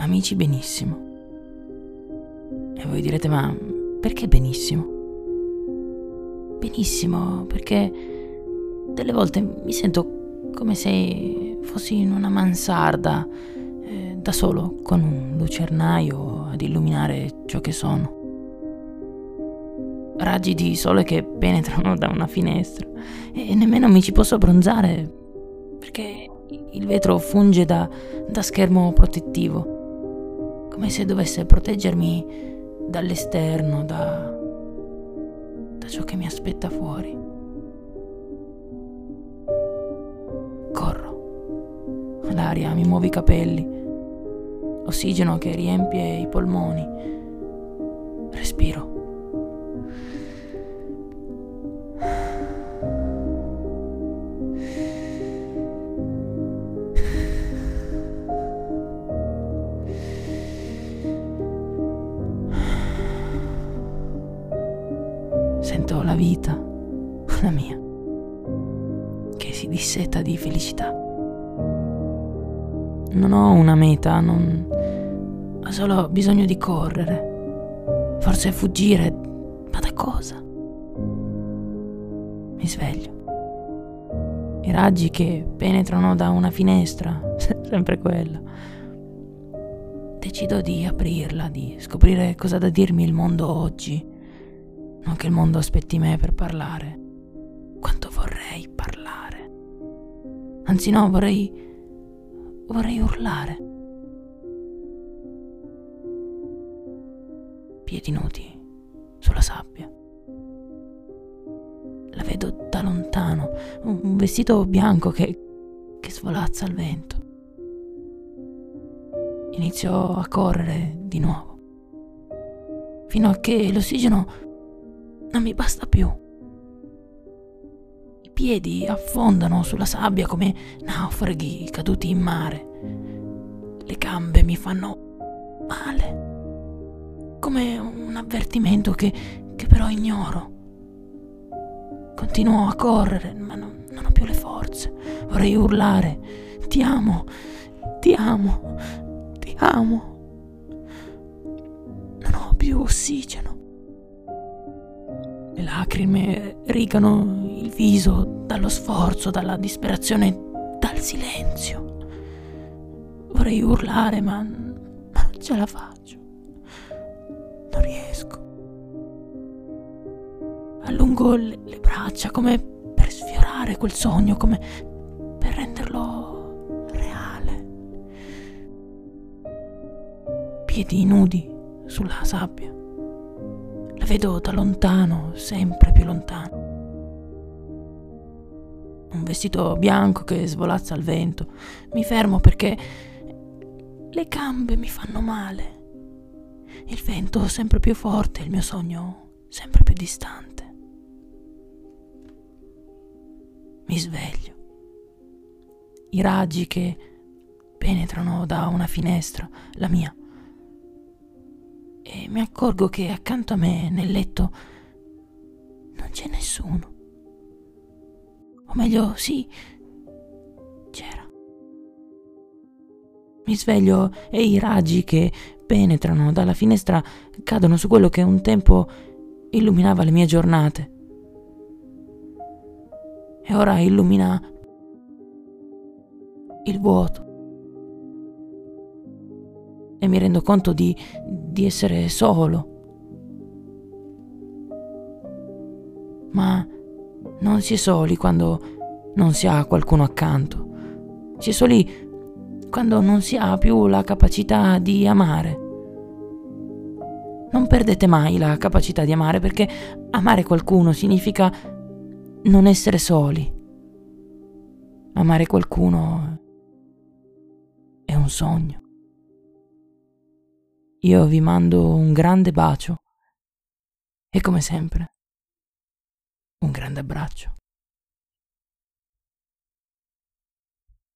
amici benissimo. E voi direte, ma perché benissimo? Benissimo, perché delle volte mi sento come se fossi in una mansarda, da solo, con un lucernaio ad illuminare ciò che sono. Raggi di sole che penetrano da una finestra e nemmeno mi ci posso abbronzare, perché il vetro funge da schermo protettivo, come se dovesse proteggermi dall'esterno, da ciò che mi aspetta fuori. Corro, l'aria mi muove i capelli, ossigeno che riempie i polmoni, respiro. Sento la vita, la mia, che si disseta di felicità. Non ho una meta, ho solo bisogno di correre, forse fuggire, ma da cosa? Mi sveglio. I raggi che penetrano da una finestra, sempre quella. Decido di aprirla, di scoprire cosa ha da dirmi il mondo oggi. Non che il mondo aspetti me per parlare, quanto vorrei parlare. Anzi no, vorrei urlare. Piedi nudi sulla sabbia. La vedo da lontano, un vestito bianco che svolazza al vento. Inizio a correre di nuovo, fino a che l'ossigeno non mi basta più. I piedi affondano sulla sabbia come naufraghi caduti in mare. Le gambe mi fanno male, come un avvertimento che però ignoro. Continuo a correre, ma non ho più le forze. Vorrei urlare. Ti amo, ti amo, ti amo. Non ho più ossigeno. Le lacrime rigano il viso dallo sforzo, dalla disperazione, dal silenzio. Vorrei urlare, ma non ce la faccio. Non riesco. Allungo le braccia come per sfiorare quel sogno, come per renderlo reale. Piedi nudi sulla sabbia. La vedo da lontano, sempre più lontano. Un vestito bianco che svolazza al vento. Mi fermo perché le gambe mi fanno male. Il vento sempre più forte, il mio sogno sempre più distante. Mi sveglio. I raggi che penetrano da una finestra, la mia. E mi accorgo che accanto a me, nel letto, non c'è nessuno. O meglio, sì, c'era. Mi sveglio e i raggi che penetrano dalla finestra cadono su quello che un tempo illuminava le mie giornate. E ora illumina il vuoto. E mi rendo conto di essere solo. Ma non si è soli quando non si ha qualcuno accanto. Si è soli quando non si ha più la capacità di amare. Non perdete mai la capacità di amare, perché amare qualcuno significa non essere soli. Amare qualcuno è un sogno. Io vi mando un grande bacio e, come sempre, un grande abbraccio.